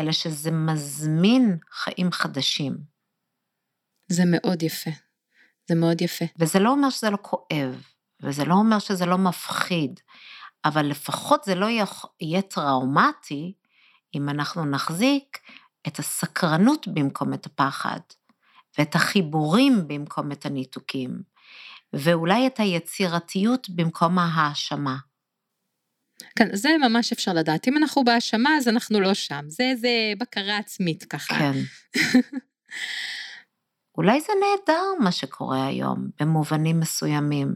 אלא שזה מזמין חיים חדשים. זה מאוד יפה. זה מאוד יפה. וזה לא אומר שזה לא כואב, וזה לא אומר שזה לא מפחיד, אבל לפחות זה לא יהיה טראומטי, אם אנחנו נחזיק את הסקרנות במקום את הפחד, ואת החיבורים במקום את הניתוקים, ואולי את היצירתיות במקום ההאשמה. כן, זה ממש אפשר לדעת. אם אנחנו בהאשמה, אז אנחנו לא שם. זה בקרה עצמית ככה. כן. אולי זה נהדר מה שקורה היום, במובנים מסוימים.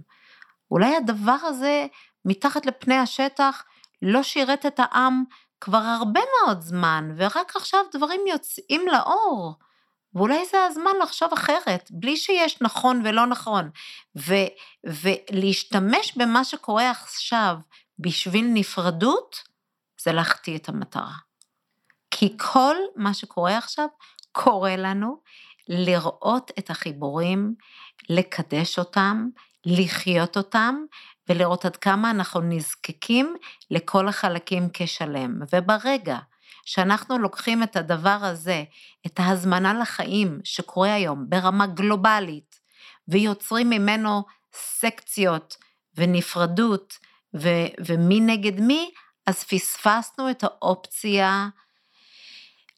אולי הדבר הזה, מתחת לפני השטח, לא שירת את העם כבר הרבה מאוד זמן, ורק עכשיו דברים יוצאים לאור. ואולי זה הזמן לחשוב אחרת, בלי שיש נכון ולא נכון. ולהשתמש במה שקורה עכשיו, בשביל נפרדות, זה להחטיא את המטרה. כי כל מה שקורה עכשיו, קורה לנו לראות את החיבורים, לקדש אותם, לחיות אותם, ולראות עד כמה אנחנו נזקקים לכל החלקים כשלם. וברגע שאנחנו לוקחים את הדבר הזה, את ההזמנה לחיים שקורה היום ברמה גלובלית, ויוצרים ממנו סקציות ונפרדות, ומי נגד מי, אז פספסנו את האופציה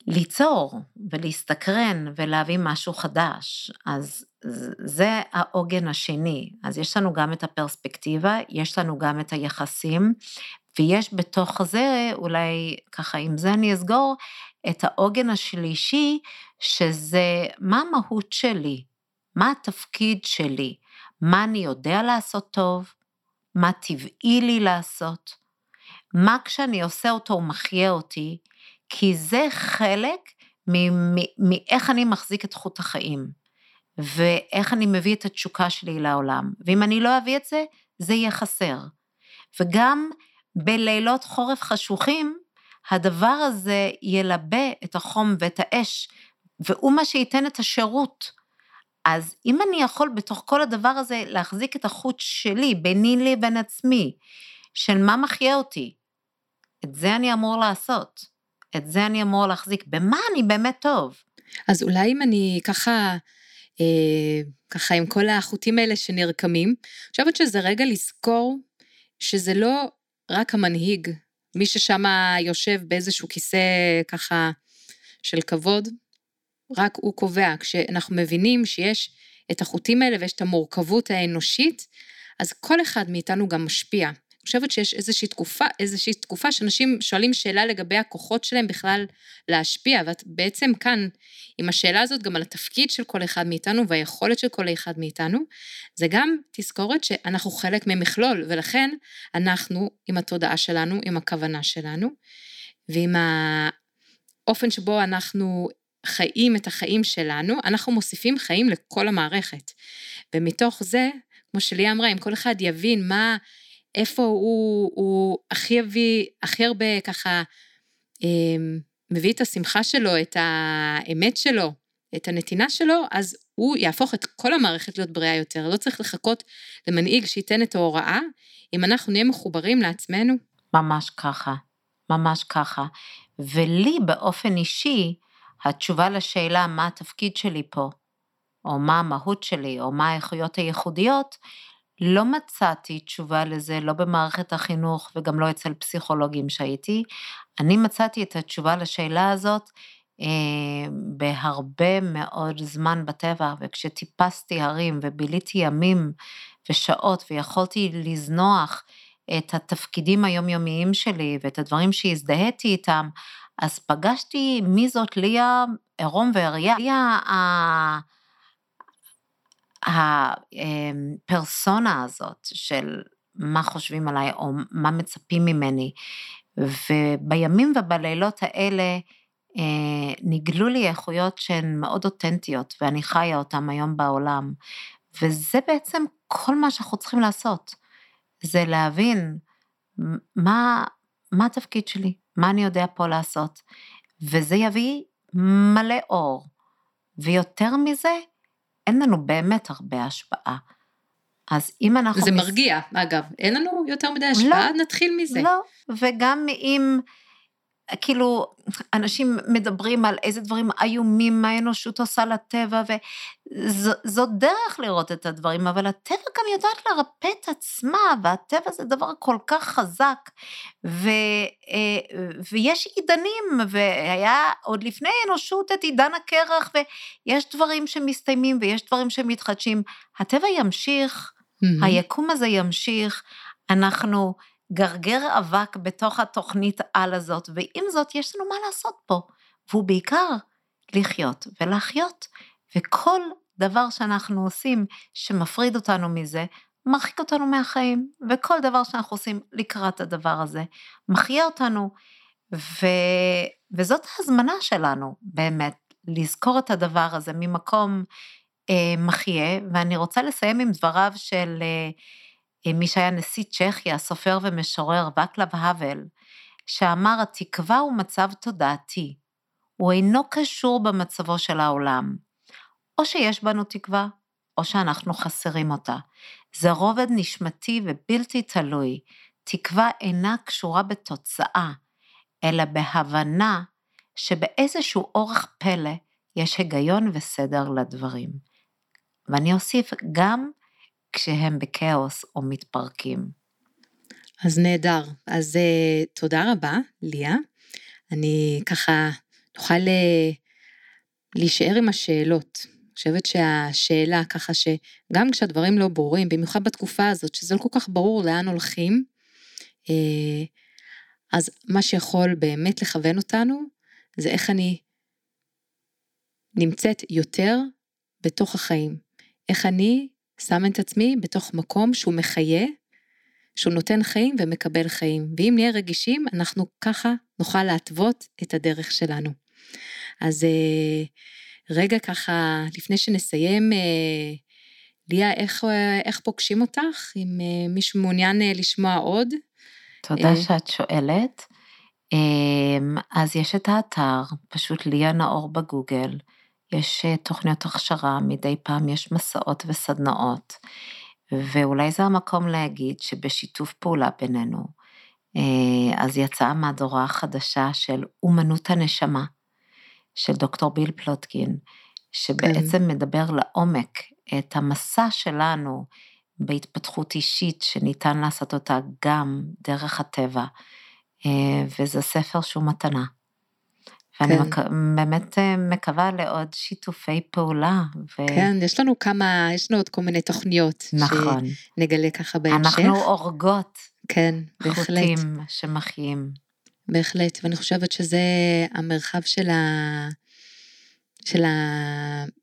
ליצור ולהסתקרן ולהביא משהו חדש. אז זה העוגן השני. אז יש לנו גם את הפרספקטיבה, יש לנו גם את היחסים, ויש בתוך זה, אולי ככה עם זה אני אסגור, את העוגן השלישי, שזה מה המהות שלי, מה התפקיד שלי, מה אני יודע לעשות טוב, מה טבעי לי לעשות, מה כשאני עושה אותו ומחיה אותי, כי זה חלק מאיך אני מחזיק את חוט החיים, ואיך אני מביא את התשוקה שלי לעולם, ואם אני לא אביא את זה, זה יהיה חסר. וגם בלילות חורף חשוכים, הדבר הזה ילבה את החום ואת האש, והוא מה שייתן את השירות. אז אם אני יכול בתוך כל הדבר הזה להחזיק את החוט שלי, ביני לי בין עצמי, של מה מחיה אותי, את זה אני אמור לעשות, את זה אני אמור להחזיק, במה אני באמת טוב. אז אולי אם אני ככה עם כל החוטים האלה שנרקמים, חושבת שזה רגע לזכור שזה לא רק המנהיג, מי ששם יושב באיזשהו כיסא ככה של כבוד, רק הוא קובע, כשאנחנו מבינים שיש את החוטים האלה ויש את המורכבות האנושית, אז כל אחד מאיתנו גם משפיע. אני חושבת שיש איזושהי תקופה שאנשים שואלים שאלה לגבי הכוחות שלהם בכלל להשפיע, ואת בעצם כאן עם השאלה הזאת גם על התפקיד של כל אחד מאיתנו והיכולת של כל אחד מאיתנו, זה גם תזכורת שאנחנו חלק ממכלול, ולכן אנחנו עם התודעה שלנו, עם הכוונה שלנו, ועם האופן שבו אנחנו חיים את החיים שלנו, אנחנו מוסיפים חיים לכל המערכת. ומתוך זה, כמו שליה אמרה, אם כל אחד יבין מה, איפה הוא הכי הרבה ככה, מביא את השמחה שלו, את האמת שלו, את הנתינה שלו, אז הוא יהפוך את כל המערכת להיות בריאה יותר. לא צריך לחכות למנהיג שייתן את ההוראה, אם אנחנו נהיה מחוברים לעצמנו. ממש ככה, ממש ככה. ולי באופן אישי, התשובה לשאלה מה התפקיד שלי פה, או מה המהות שלי, או מה האיכויות הייחודיות, לא מצאתי תשובה לזה, לא במערכת החינוך, וגם לא אצל פסיכולוגים שהייתי. אני מצאתי את התשובה לשאלה הזאת, בהרבה מאוד זמן בטבע, וכשטיפסתי הרים, וביליתי ימים ושעות, ויכולתי לזנוח את התפקידים היומיומיים שלי, ואת הדברים שהזדהיתי איתם, אז פגשתי מי זאת ליה, עירום ועריה, ליה הפרסונה הזאת של מה חושבים עליי או מה מצפים ממני, ובימים ובלילות האלה נגלו לי איכויות שהן מאוד אותנטיות, ואני חיה אותן היום בעולם, וזה בעצם כל מה שאנחנו צריכים לעשות, זה להבין מה התפקיד שלי, מה אני יודע פה לעשות, וזה יביא מלא אור, ויותר מזה, אין לנו באמת הרבה השפעה. אז אם אנחנו... זה מרגיע, אגב, אין לנו יותר מדי השפעה, לא, נתחיל מזה. לא, וגם אם, כאילו, אנשים מדברים על איזה דברים איומים, מה האנושות עושה לטבע, וזו דרך לראות את הדברים, אבל הטבע גם יודעת לרפא את עצמה, והטבע זה דבר כל כך חזק, ויש עידנים, והיה עוד לפני האנושות את עידן הקרח, ויש דברים שמסתיימים, ויש דברים שמתחדשים, הטבע ימשיך, היקום הזה ימשיך, אנחנו... גרגר אבק בתוך התוכנית על הזאת, ועם זאת יש לנו מה לעשות פה, והוא בעיקר לחיות ולחיות, וכל דבר שאנחנו עושים שמפריד אותנו מזה, מרחיק אותנו מהחיים, וכל דבר שאנחנו עושים לקראת הדבר הזה, מחיה אותנו, וזאת ההזמנה שלנו באמת, לזכור את הדבר הזה ממקום מחיה, ואני רוצה לסיים עם דבריו של... מי שהיה נשיא צ'כיה, סופר ומשורר ואקלב האוול, שאמר, התקווה הוא מצב תודעתי, הוא אינו קשור במצבו של העולם, או שיש בנו תקווה, או שאנחנו חסרים אותה. זה רובד נשמתי ובלתי תלוי, תקווה אינה קשורה בתוצאה, אלא בהבנה שבאיזשהו אורח פלא יש היגיון וסדר לדברים. ואני אוסיף גם, כשהם בקאוס או מתפרקים. אז נהדר. אז תודה רבה, ליה. אני ככה נוכל להישאר עם השאלות. אני חושבת שהשאלה ככה שגם כשהדברים לא ברורים, במיוחד בתקופה הזאת, שזה לא כל כך ברור לאן הולכים, אז מה שיכול באמת לכוון אותנו, זה איך אני נמצאת יותר בתוך החיים. איך אני שם את עצמי בתוך מקום שהוא מחיה, שהוא נותן חיים ומקבל חיים, ואם נהיה רגישים, אנחנו ככה נוכל להטוות את הדרך שלנו. אז רגע ככה, לפני שנסיים, ליה, איך פוגשים אותך? אם מישהו מעוניין לשמוע עוד? תודה שאת שואלת. אז יש את האתר, פשוט ליה נאור בגוגל, יש תוכניות הכשרה, מדי פעם יש מסעות וסדנאות, ואולי זה המקום להגיד שבשיתוף פעולה בינינו, אז יצאה מהדורה החדשה של אומנות הנשמה, של דוקטור ביל פלוטקין, שבעצם כן. מדבר לעומק את המסע שלנו בהתפתחות אישית, שניתן לעשות אותה גם דרך הטבע, וזה ספר שהוא מתנה. ואני באמת מקווה לעוד שיתופי פעולה. כן, יש לנו עוד כל מיני תוכניות. נכון. שנגלה ככה בהמשך. אנחנו אורגות. כן, בהחלט. חוטים שמחיים. בהחלט, ואני חושבת שזה המרחב של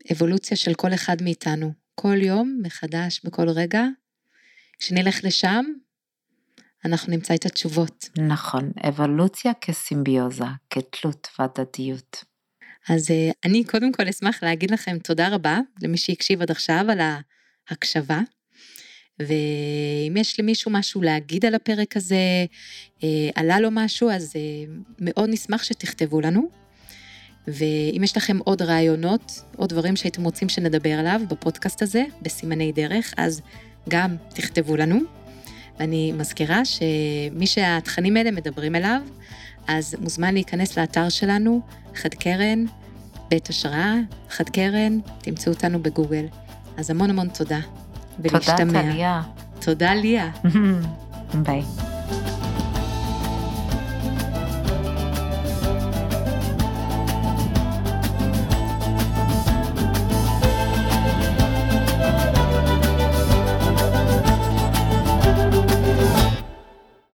האבולוציה של כל אחד מאיתנו. כל יום, מחדש, בכל רגע, כשנלך לשם, אנחנו נמצא את התשובות. נכון, אבולוציה כסימביוזה, כתלות והדדיות. אז אני קודם כל אשמח להגיד לכם תודה רבה, למי שהקשיב עד עכשיו על ההקשבה, ואם יש למישהו משהו להגיד על הפרק הזה, עלה לו משהו, אז מאוד נשמח שתכתבו לנו, ואם יש לכם עוד רעיונות, עוד דברים שהייתם רוצים שנדבר עליו בפודקאסט הזה, בסימני דרך, אז גם תכתבו לנו. אני מזכירה שמי שהתכנים האלה מדברים אליו, אז מוזמן להיכנס לאתר שלנו, חדקרן, בית השראה, חדקרן, תמצאו אותנו בגוגל. אז המון המון תודה. ולהשתמע. תודה, טליה. תודה, ליה. ביי.